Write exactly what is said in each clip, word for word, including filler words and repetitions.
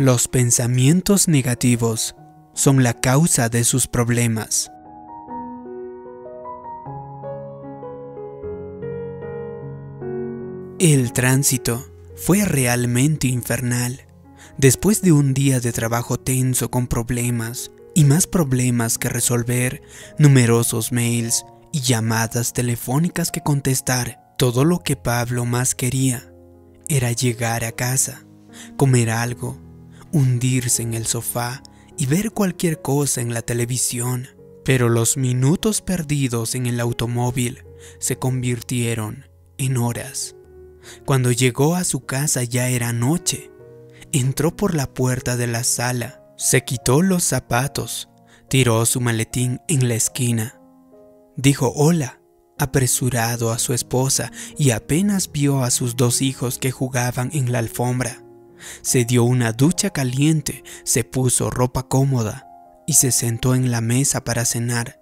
Los pensamientos negativos son la causa de sus problemas. El tránsito fue realmente infernal. Después de un día de trabajo tenso con problemas y más problemas que resolver, numerosos mails y llamadas telefónicas que contestar, todo lo que Pablo más quería era llegar a casa, comer algo, hundirse en el sofá y ver cualquier cosa en la televisión. Pero los minutos perdidos en el automóvil se convirtieron en horas. Cuando llegó a su casa ya era noche. Entró por la puerta de la sala, se quitó los zapatos, tiró su maletín en la esquina. Dijo hola, apresurado a su esposa, y apenas vio a sus dos hijos que jugaban en la alfombra. Se dio una ducha caliente, se puso ropa cómoda y se sentó en la mesa para cenar.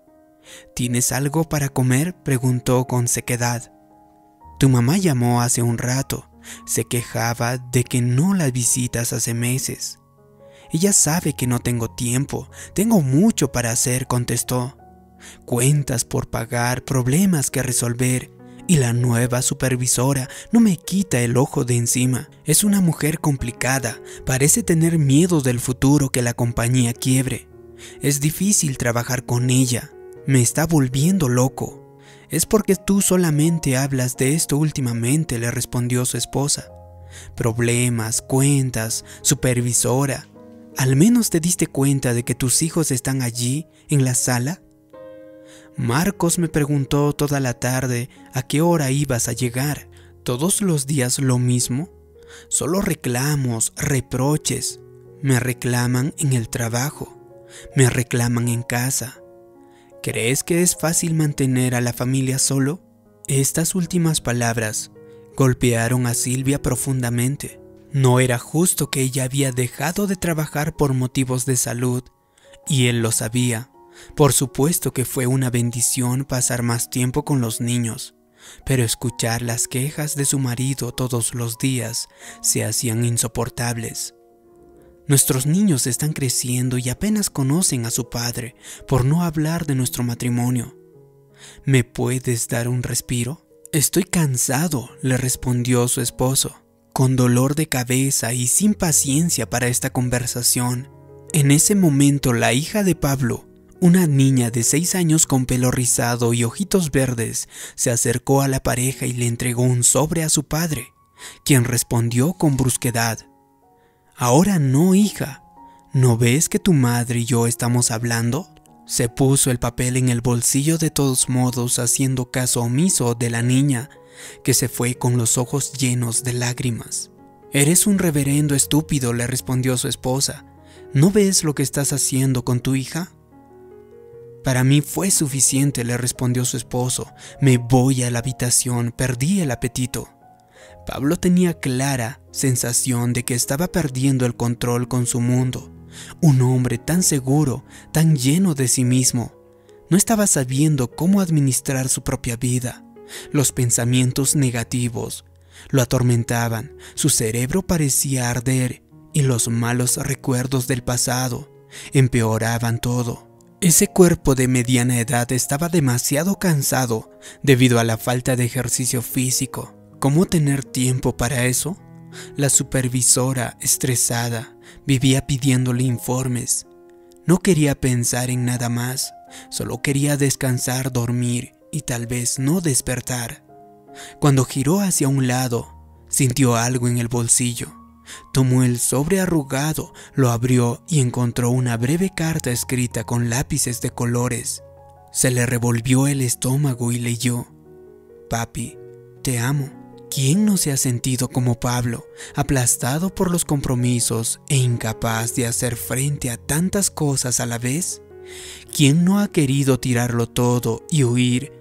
¿Tienes algo para comer?, preguntó con sequedad. Tu mamá llamó hace un rato, se quejaba de que no la visitas hace meses. Ella sabe que no tengo tiempo, tengo mucho para hacer, contestó. Cuentas por pagar, problemas que resolver. Y la nueva supervisora no me quita el ojo de encima. Es una mujer complicada, parece tener miedo del futuro, que la compañía quiebre. Es difícil trabajar con ella, me está volviendo loco. Es porque tú solamente hablas de esto últimamente, le respondió su esposa. Problemas, cuentas, supervisora. ¿Al menos te diste cuenta de que tus hijos están allí, en la sala? Marcos me preguntó toda la tarde a qué hora ibas a llegar. ¿Todos los días lo mismo? Solo reclamos, reproches. Me reclaman en el trabajo, me reclaman en casa. ¿Crees que es fácil mantener a la familia solo? Estas últimas palabras golpearon a Silvia profundamente. No era justo que ella había dejado de trabajar por motivos de salud, y él lo sabía. Por supuesto que fue una bendición pasar más tiempo con los niños, pero escuchar las quejas de su marido todos los días se hacían insoportables. Nuestros niños están creciendo y apenas conocen a su padre, por no hablar de nuestro matrimonio. ¿Me puedes dar un respiro? Estoy cansado, le respondió su esposo, con dolor de cabeza y sin paciencia para esta conversación. En ese momento, la hija de Pablo, una niña de seis años con pelo rizado y ojitos verdes, se acercó a la pareja y le entregó un sobre a su padre, quien respondió con brusquedad. Ahora no, hija, ¿no ves que tu madre y yo estamos hablando? Se puso el papel en el bolsillo de todos modos, haciendo caso omiso de la niña, que se fue con los ojos llenos de lágrimas. Eres un reverendo estúpido, le respondió su esposa. ¿No ves lo que estás haciendo con tu hija? Para mí fue suficiente, le respondió su esposo. Me voy a la habitación, perdí el apetito. Pablo tenía clara sensación de que estaba perdiendo el control con su mundo. Un hombre tan seguro, tan lleno de sí mismo. No estaba sabiendo cómo administrar su propia vida. Los pensamientos negativos lo atormentaban, su cerebro parecía arder y los malos recuerdos del pasado empeoraban todo. Ese cuerpo de mediana edad estaba demasiado cansado debido a la falta de ejercicio físico. ¿Cómo tener tiempo para eso? La supervisora, estresada, vivía pidiéndole informes. No quería pensar en nada más, solo quería descansar, dormir y tal vez no despertar. Cuando giró hacia un lado, sintió algo en el bolsillo. Tomó el sobre arrugado, lo abrió y encontró una breve carta escrita con lápices de colores. Se le revolvió el estómago y leyó: Papi, te amo. ¿Quién no se ha sentido como Pablo, aplastado por los compromisos e incapaz de hacer frente a tantas cosas a la vez? ¿Quién no ha querido tirarlo todo y huir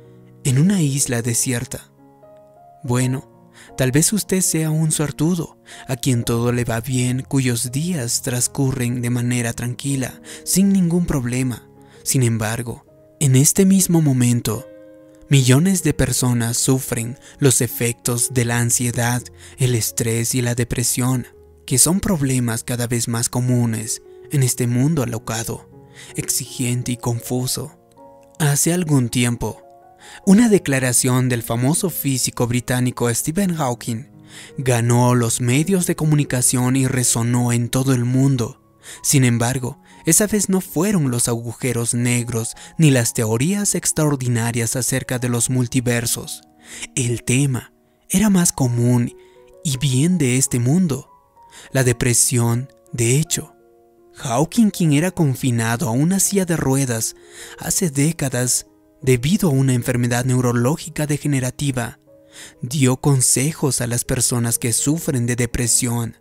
en una isla desierta? Bueno, tal vez usted sea un suertudo, a quien todo le va bien, cuyos días transcurren de manera tranquila, sin ningún problema. Sin embargo, en este mismo momento, millones de personas sufren los efectos de la ansiedad, el estrés y la depresión. que son problemas cada vez más comunes en este mundo alocado, exigente y confuso. Hace algún tiempo, una declaración del famoso físico británico Stephen Hawking ganó los medios de comunicación y resonó en todo el mundo. Sin embargo, esa vez no fueron los agujeros negros ni las teorías extraordinarias acerca de los multiversos. El tema era más común y bien de este mundo: la depresión. De hecho, Hawking, quien era confinado a una silla de ruedas hace décadas debido a una enfermedad neurológica degenerativa, dio consejos a las personas que sufren de depresión.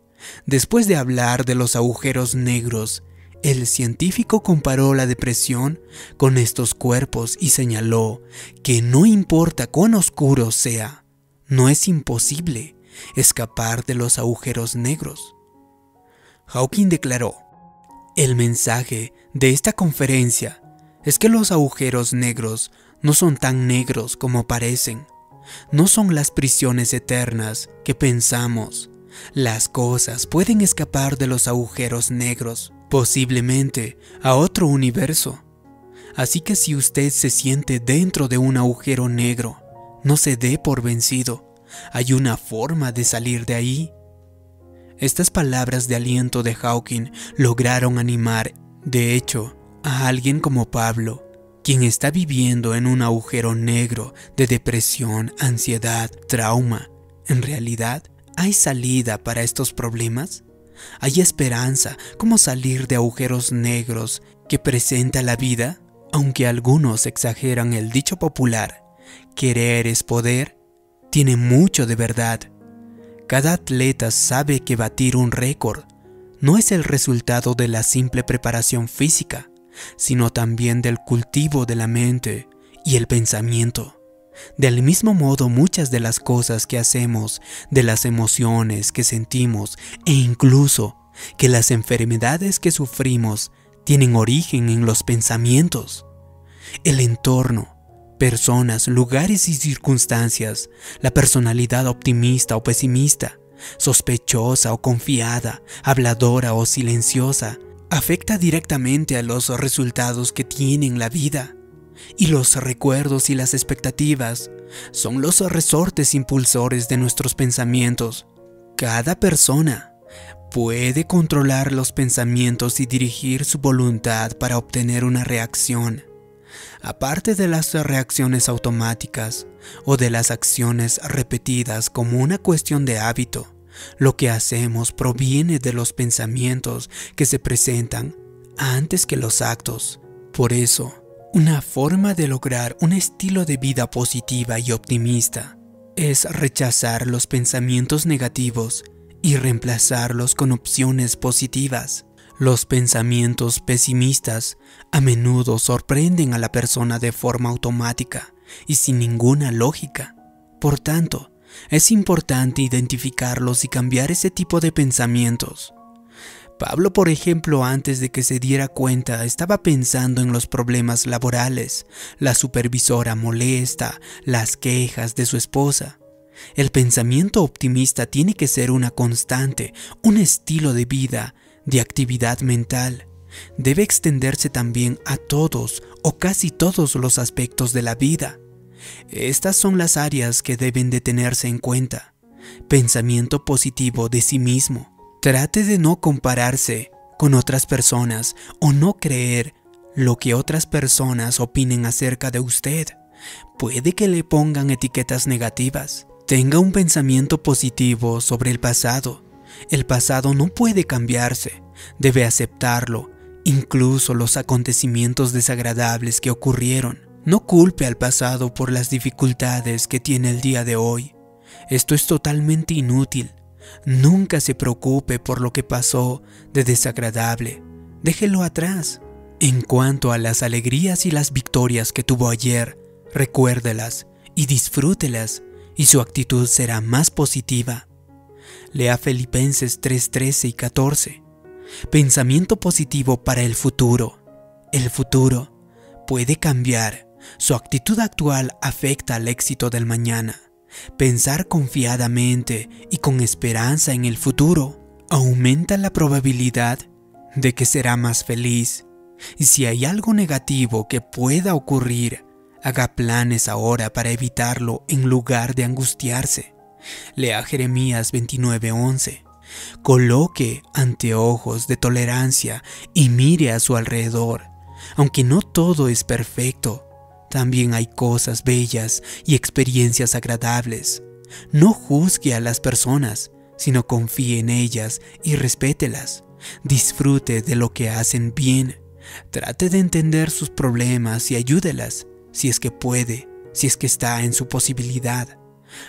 Después de hablar de los agujeros negros, el científico comparó la depresión con estos cuerpos y señaló que no importa cuán oscuro sea, no es imposible escapar de los agujeros negros. Hawking declaró: el mensaje de esta conferencia es que los agujeros negros no son tan negros como parecen. No son las prisiones eternas que pensamos. Las cosas pueden escapar de los agujeros negros, posiblemente a otro universo. Así que si usted se siente dentro de un agujero negro, no se dé por vencido. Hay una forma de salir de ahí. Estas palabras de aliento de Hawking lograron animar, de hecho, a alguien como Pablo, quien está viviendo en un agujero negro de depresión, ansiedad, trauma. En realidad, ¿hay salida para estos problemas? ¿Hay esperanza? ¿Cómo salir de agujeros negros que presenta la vida? Aunque algunos exageran el dicho popular, querer es poder, tiene mucho de verdad. Cada atleta sabe que batir un récord no es el resultado de la simple preparación física, sino también del cultivo de la mente y el pensamiento. Del mismo modo, muchas de las cosas que hacemos, de las emociones que sentimos e incluso que las enfermedades que sufrimos tienen origen en los pensamientos. El entorno, personas, lugares y circunstancias, la personalidad optimista o pesimista, sospechosa o confiada, habladora o silenciosa, afecta directamente a los resultados que tienen la vida. Y los recuerdos y las expectativas son los resortes impulsores de nuestros pensamientos. Cada persona puede controlar los pensamientos y dirigir su voluntad para obtener una reacción. Aparte de las reacciones automáticas o de las acciones repetidas como una cuestión de hábito, lo que hacemos proviene de los pensamientos que se presentan antes que los actos. Por eso, una forma de lograr un estilo de vida positiva y optimista es rechazar los pensamientos negativos y reemplazarlos con opciones positivas. Los pensamientos pesimistas a menudo sorprenden a la persona de forma automática y sin ninguna lógica. Por tanto, es importante identificarlos y cambiar ese tipo de pensamientos. Pablo, por ejemplo, antes de que se diera cuenta, estaba pensando en los problemas laborales, la supervisora molesta, las quejas de su esposa. El pensamiento optimista tiene que ser una constante, un estilo de vida, de actividad mental. Debe extenderse también a todos o casi todos los aspectos de la vida. Estas son las áreas que deben de tenerse en cuenta. Pensamiento positivo de sí mismo. Trate de no compararse con otras personas o no creer lo que otras personas opinen acerca de usted. Puede que le pongan etiquetas negativas. Tenga un pensamiento positivo sobre el pasado. El pasado no puede cambiarse, debe aceptarlo, incluso los acontecimientos desagradables que ocurrieron. No culpe al pasado por las dificultades que tiene el día de hoy. Esto es totalmente inútil. Nunca se preocupe por lo que pasó de desagradable. Déjelo atrás. En cuanto a las alegrías y las victorias que tuvo ayer, recuérdelas y disfrútelas, y su actitud será más positiva. Lea Filipenses tres, trece y catorce. Pensamiento positivo para el futuro. El futuro puede cambiar. Su actitud actual afecta al éxito del mañana. Pensar confiadamente y con esperanza en el futuro. aumenta la probabilidad de que será más feliz. Y si hay algo negativo que pueda ocurrir, haga planes ahora para evitarlo en lugar de angustiarse. Lea Jeremías veintinueve once. Coloque anteojos de tolerancia y mire a su alrededor. Aunque no todo es perfecto, también hay cosas bellas y experiencias agradables. No juzgue a las personas, sino confíe en ellas y respételas. Disfrute de lo que hacen bien. Trate de entender sus problemas y ayúdelas, si es que puede, si es que está en su posibilidad.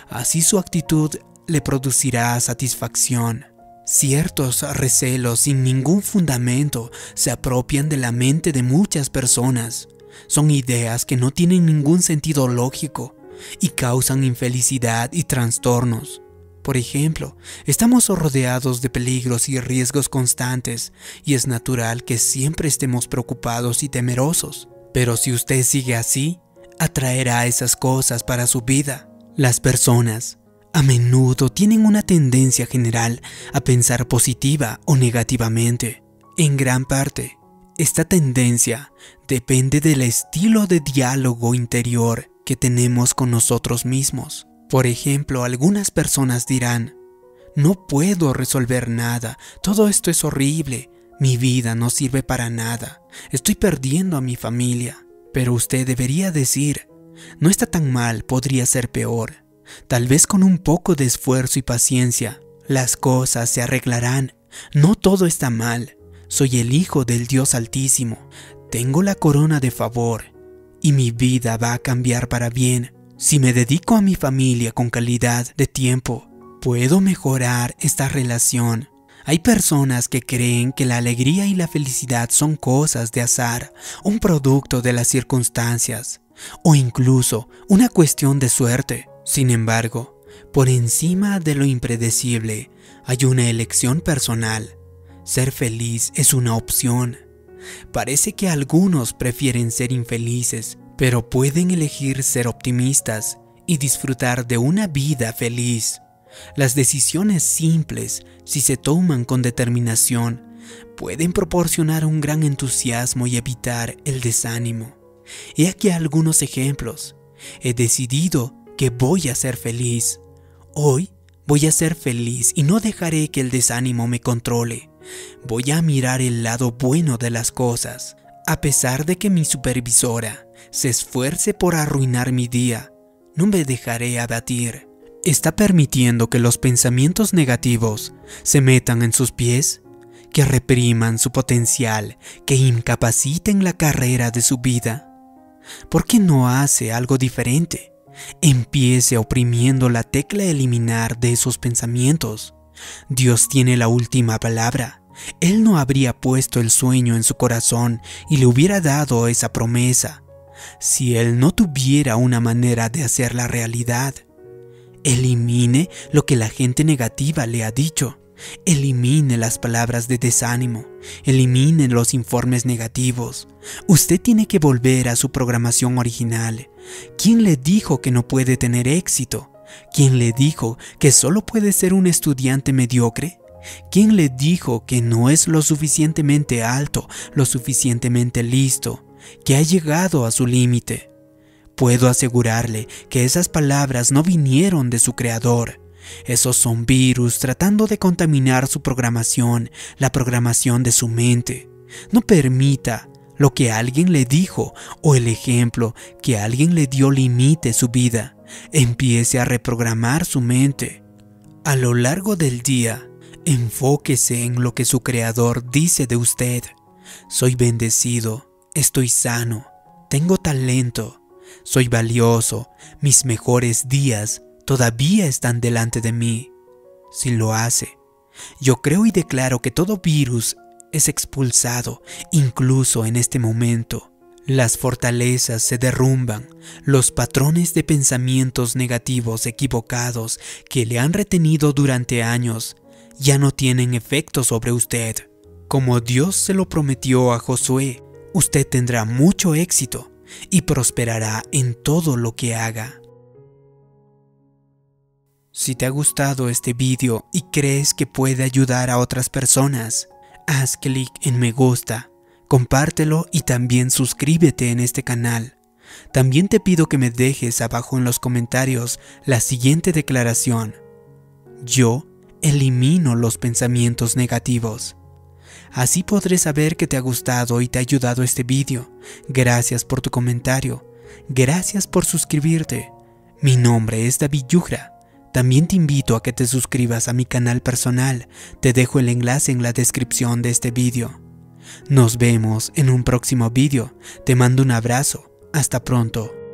Así su actitud le producirá satisfacción. Ciertos recelos sin ningún fundamento se apropian de la mente de muchas personas. Son ideas que no tienen ningún sentido lógico y causan infelicidad y trastornos. Por ejemplo, estamos rodeados de peligros y riesgos constantes y es natural que siempre estemos preocupados y temerosos. Pero si usted sigue así, atraerá esas cosas para su vida. Las personas a menudo tienen una tendencia general a pensar positiva o negativamente. En gran parte, esta tendencia depende del estilo de diálogo interior que tenemos con nosotros mismos. Por ejemplo, algunas personas dirán: no puedo resolver nada, todo esto es horrible, mi vida no sirve para nada, estoy perdiendo a mi familia. Pero usted debería decir: no está tan mal, podría ser peor. Tal vez con un poco de esfuerzo y paciencia, las cosas se arreglarán. No todo está mal. Soy el hijo del Dios Altísimo. Tengo la corona de favor y mi vida va a cambiar para bien. Si me dedico a mi familia con calidad de tiempo, puedo mejorar esta relación. Hay personas que creen que la alegría y la felicidad son cosas de azar, un producto de las circunstancias o incluso una cuestión de suerte. Sin embargo, por encima de lo impredecible hay una elección personal. Ser feliz es una opción. Parece que algunos prefieren ser infelices, pero pueden elegir ser optimistas y disfrutar de una vida feliz. Las decisiones simples, si se toman con determinación, pueden proporcionar un gran entusiasmo y evitar el desánimo. He aquí algunos ejemplos. He decidido que voy a ser feliz. Hoy voy a ser feliz y no dejaré que el desánimo me controle. Voy a mirar el lado bueno de las cosas. A pesar de que mi supervisora se esfuerce por arruinar mi día, no me dejaré abatir. ¿Está permitiendo que los pensamientos negativos se metan en sus pies? Que repriman su potencial, que incapaciten la carrera de su vida. ¿Por qué no hace algo diferente? Empiece oprimiendo la tecla eliminar de esos pensamientos. Dios tiene la última palabra. Él no habría puesto el sueño en su corazón y le hubiera dado esa promesa si Él no tuviera una manera de hacerla realidad. Elimine lo que la gente negativa le ha dicho. Elimine las palabras de desánimo. Elimine los informes negativos. Usted tiene que volver a su programación original. ¿Quién le dijo que no puede tener éxito? ¿Quién le dijo que solo puede ser un estudiante mediocre? ¿Quién le dijo que no es lo suficientemente alto, lo suficientemente listo, que ha llegado a su límite? Puedo asegurarle que esas palabras no vinieron de su creador. Esos son virus tratando de contaminar su programación, la programación de su mente. No permita lo que alguien le dijo o el ejemplo que alguien le dio limite su vida. Empiece a reprogramar su mente. A lo largo del día, enfóquese en lo que su creador dice de usted. Soy bendecido, estoy sano, tengo talento, soy valioso, mis mejores días todavía están delante de mí. Si lo hace, yo creo y declaro que todo virus es expulsado, incluso en este momento. Las fortalezas se derrumban, los patrones de pensamientos negativos equivocados que le han retenido durante años ya no tienen efecto sobre usted. Como Dios se lo prometió a Josué, usted tendrá mucho éxito y prosperará en todo lo que haga. Si te ha gustado este vídeo y crees que puede ayudar a otras personas, haz clic en me gusta, compártelo y también suscríbete en este canal. También te pido que me dejes abajo en los comentarios la siguiente declaración: yo elimino los pensamientos negativos. Así podré saber que te ha gustado y te ha ayudado este vídeo. Gracias por tu comentario. Gracias por suscribirte. Mi nombre es David Yugra. También te invito a que te suscribas a mi canal personal, te dejo el enlace en la descripción de este vídeo. Nos vemos en un próximo vídeo, te mando un abrazo, hasta pronto.